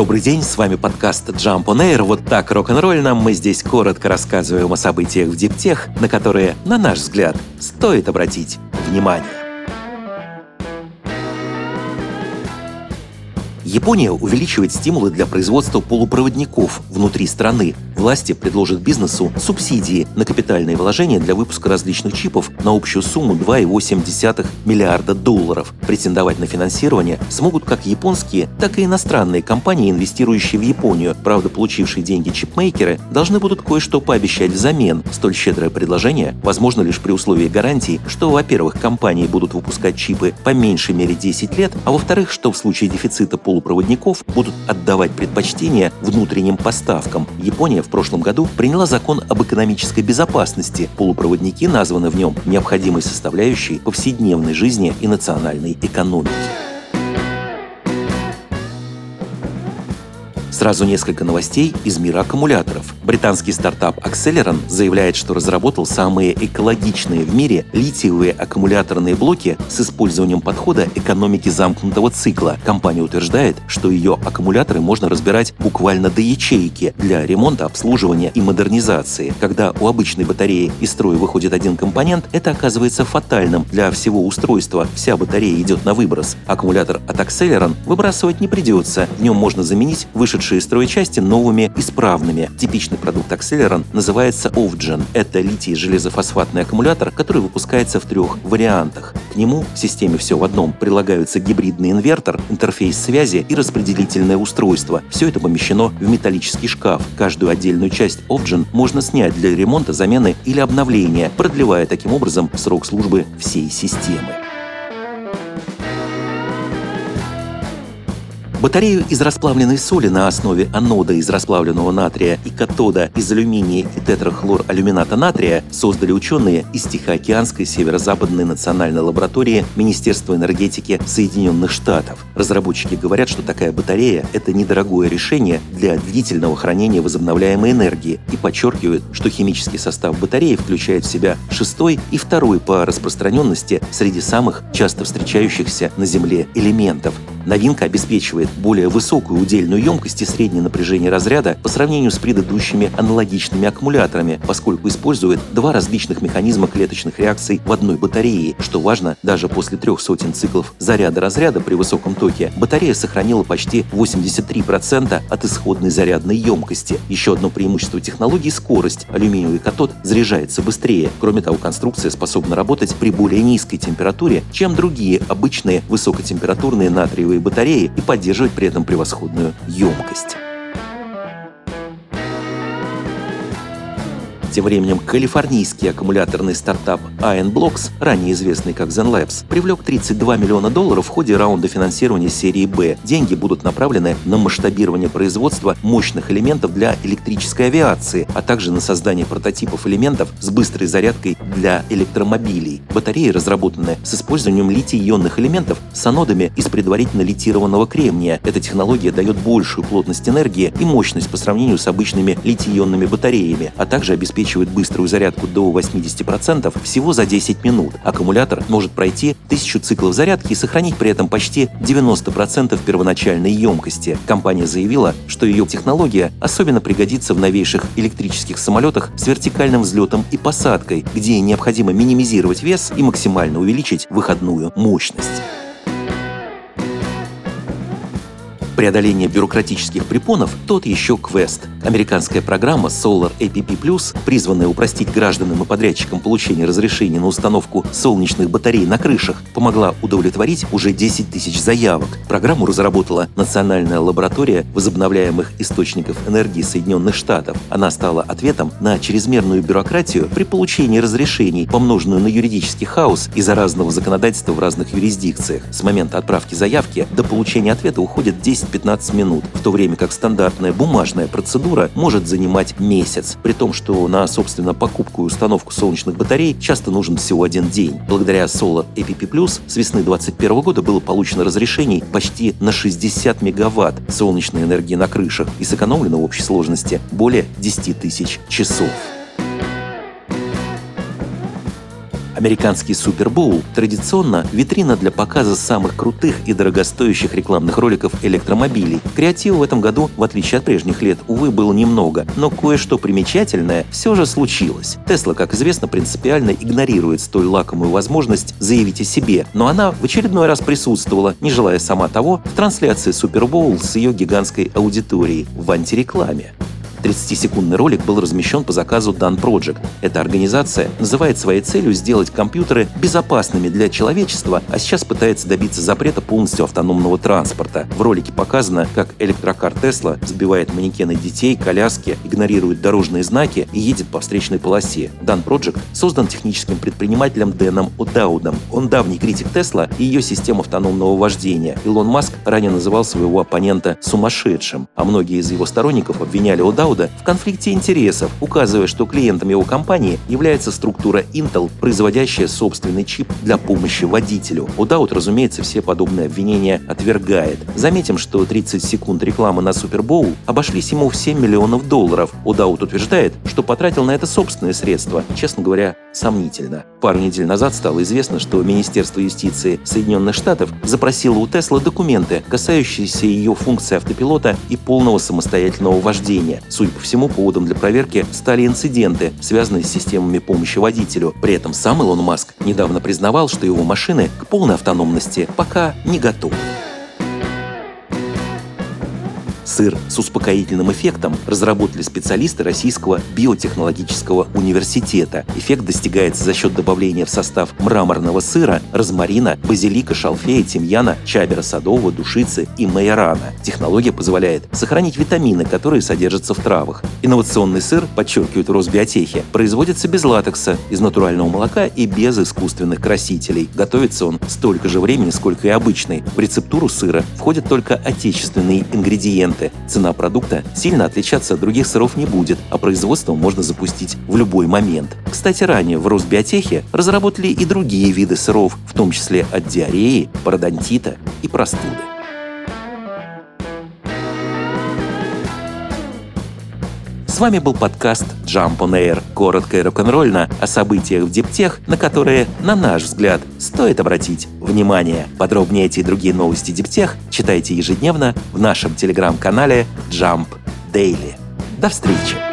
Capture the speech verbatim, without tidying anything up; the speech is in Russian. Добрый день, с вами подкаст Jump on Air. Вот так рок-н-ролльно мы здесь коротко рассказываем о событиях в диптех, на которые, на наш взгляд, стоит обратить внимание. Япония увеличивает стимулы для производства полупроводников внутри страны. Власти предложат бизнесу субсидии на капитальные вложения для выпуска различных чипов на общую сумму два целых восемь десятых миллиарда долларов. Претендовать на финансирование смогут как японские, так и иностранные компании, инвестирующие в Японию. Правда, получившие деньги чипмейкеры должны будут кое-что пообещать взамен. Столь щедрое предложение возможно лишь при условии гарантий, что, во-первых, компании будут выпускать чипы по меньшей мере десять лет, а во-вторых, что в случае дефицита полупроводников будут отдавать предпочтение внутренним поставкам. Япония в В прошлом году приняла закон об экономической безопасности. Полупроводники названы в нем необходимой составляющей повседневной жизни и национальной экономики. Сразу несколько новостей из мира аккумуляторов. Британский стартап Acceleran заявляет, что разработал самые экологичные в мире литиевые аккумуляторные блоки с использованием подхода экономики замкнутого цикла. Компания утверждает, что ее аккумуляторы можно разбирать буквально до ячейки для ремонта, обслуживания и модернизации. Когда у обычной батареи из строя выходит один компонент, это оказывается фатальным для всего устройства. Вся батарея идет на выброс. Аккумулятор от Acceleran выбрасывать не придется. В нем можно заменить вышедшие из строя части новыми исправными. Типичный продукт Acceleran называется Ofgen. Это литий-железофосфатный аккумулятор, который выпускается в трех вариантах. К нему в системе «Все в одном» прилагаются гибридный инвертор, интерфейс связи и распределительное устройство. Все это помещено в металлический шкаф. Каждую отдельную часть Ofgen можно снять для ремонта, замены или обновления, продлевая таким образом срок службы всей системы. Батарею из расплавленной соли на основе анода из расплавленного натрия и катода из алюминия и тетрахлоралюмината натрия создали ученые из Тихоокеанской северо-западной национальной лаборатории Министерства энергетики Соединенных Штатов. Разработчики говорят, что такая батарея — это недорогое решение для длительного хранения возобновляемой энергии и подчеркивают, что химический состав батареи включает в себя шестой и второй по распространенности среди самых часто встречающихся на Земле элементов. Новинка обеспечивает более высокую удельную емкость и среднее напряжение разряда по сравнению с предыдущими аналогичными аккумуляторами, поскольку использует два различных механизма клеточных реакций в одной батарее. Что важно, даже после трех сотен циклов заряда-разряда при высоком токе батарея сохранила почти восемьдесят три процента от исходной зарядной емкости. Еще одно преимущество технологии — скорость. Алюминиевый катод заряжается быстрее. Кроме того, конструкция способна работать при более низкой температуре, чем другие обычные высокотемпературные натриевые батареи и поддерживать при этом превосходную емкость. Тем временем калифорнийский аккумуляторный стартап IonBlocks, ранее известный как ZenLabs, привлек тридцать два миллиона долларов в ходе раунда финансирования серии «Б». Деньги будут направлены на масштабирование производства мощных элементов для электрической авиации, а также на создание прототипов элементов с быстрой зарядкой для электромобилей. Батареи разработаны с использованием литий-ионных элементов с анодами из предварительно литированного кремния. Эта технология дает большую плотность энергии и мощность по сравнению с обычными литий-ионными батареями, а также обеспечивает быструю зарядку до восемьдесят процентов всего за десять минут. Аккумулятор может пройти тысячу циклов зарядки и сохранить при этом почти девяносто процентов первоначальной емкости. Компания заявила, что ее технология особенно пригодится в новейших электрических самолетах с вертикальным взлетом и посадкой, где необходимо минимизировать вес и максимально увеличить выходную мощность. Преодоление бюрократических препонов – тот еще квест. Американская программа SolarAPP+, призванная упростить гражданам и подрядчикам получение разрешений на установку солнечных батарей на крышах, помогла удовлетворить уже десять тысяч заявок. Программу разработала Национальная лаборатория возобновляемых источников энергии Соединенных Штатов. Она стала ответом на чрезмерную бюрократию при получении разрешений, помноженную на юридический хаос из-за разного законодательства в разных юрисдикциях. С момента отправки заявки до получения ответа уходит десять-пятнадцать минут, в то время как стандартная бумажная процедура может занимать месяц, при том, что на, собственно, покупку и установку солнечных батарей часто нужен всего один день. Благодаря SolarAPP+, с весны две тысячи двадцать первого года было получено разрешений почти на шестьдесят мегаватт солнечной энергии на крышах и сэкономлено в общей сложности более десяти тысяч часов. Американский Супербоул традиционно витрина для показа самых крутых и дорогостоящих рекламных роликов электромобилей. Креатива в этом году, в отличие от прежних лет, увы, было немного, но кое-что примечательное все же случилось. Тесла, как известно, принципиально игнорирует столь лакомую возможность заявить о себе, но она в очередной раз присутствовала, не желая сама того, в трансляции Супербоул с ее гигантской аудиторией в антирекламе. тридцатисекундный ролик был размещен по заказу Dawn Project. Эта организация называет своей целью сделать компьютеры безопасными для человечества, а сейчас пытается добиться запрета полностью автономного транспорта. В ролике показано, как электрокар Тесла сбивает манекены детей, коляски, игнорирует дорожные знаки и едет по встречной полосе. Dawn Project создан техническим предпринимателем Дэном О'Даудом. Он давний критик Тесла и ее систем автономного вождения. Илон Маск ранее называл своего оппонента сумасшедшим, а многие из его сторонников обвиняли О'Дауда в конфликте интересов, указывая, что клиентом его компании является структура Intel, производящая собственный чип для помощи водителю. О'Дауд, разумеется, все подобные обвинения отвергает. Заметим, что тридцать секунд рекламы на Супербоул обошлись ему в семь миллионов долларов. О'Дауд утверждает, что потратил на это собственные средства. Честно говоря, сомнительно. Пару недель назад стало известно, что Министерство юстиции Соединенных Штатов запросило у Тесла документы, касающиеся ее функций автопилота и полного самостоятельного вождения. Судя по всему, поводом для проверки стали инциденты, связанные с системами помощи водителю. При этом сам Илон Маск недавно признавал, что его машины к полной автономности пока не готовы. Сыр с успокоительным эффектом разработали специалисты Российского биотехнологического университета. Эффект достигается за счет добавления в состав мраморного сыра, розмарина, базилика, шалфея, тимьяна, чабера садового, душицы и майорана. Технология позволяет сохранить витамины, которые содержатся в травах. Инновационный сыр, подчеркивают в Росбиотехе, производится без латекса, из натурального молока и без искусственных красителей. Готовится он столько же времени, сколько и обычный. В рецептуру сыра входят только отечественные ингредиенты. Цена продукта сильно отличаться от других сыров не будет, а производство можно запустить в любой момент. Кстати, ранее в Росбиотехе разработали и другие виды сыров, в том числе от диареи, пародонтита и простуды. С вами был подкаст Jump on Air. Коротко и рок-н-рольно о событиях в Диптех, на которые, на наш взгляд, стоит обратить внимание. Подробнее эти и другие новости Диптех читайте ежедневно в нашем телеграм-канале Jump Daily. До встречи!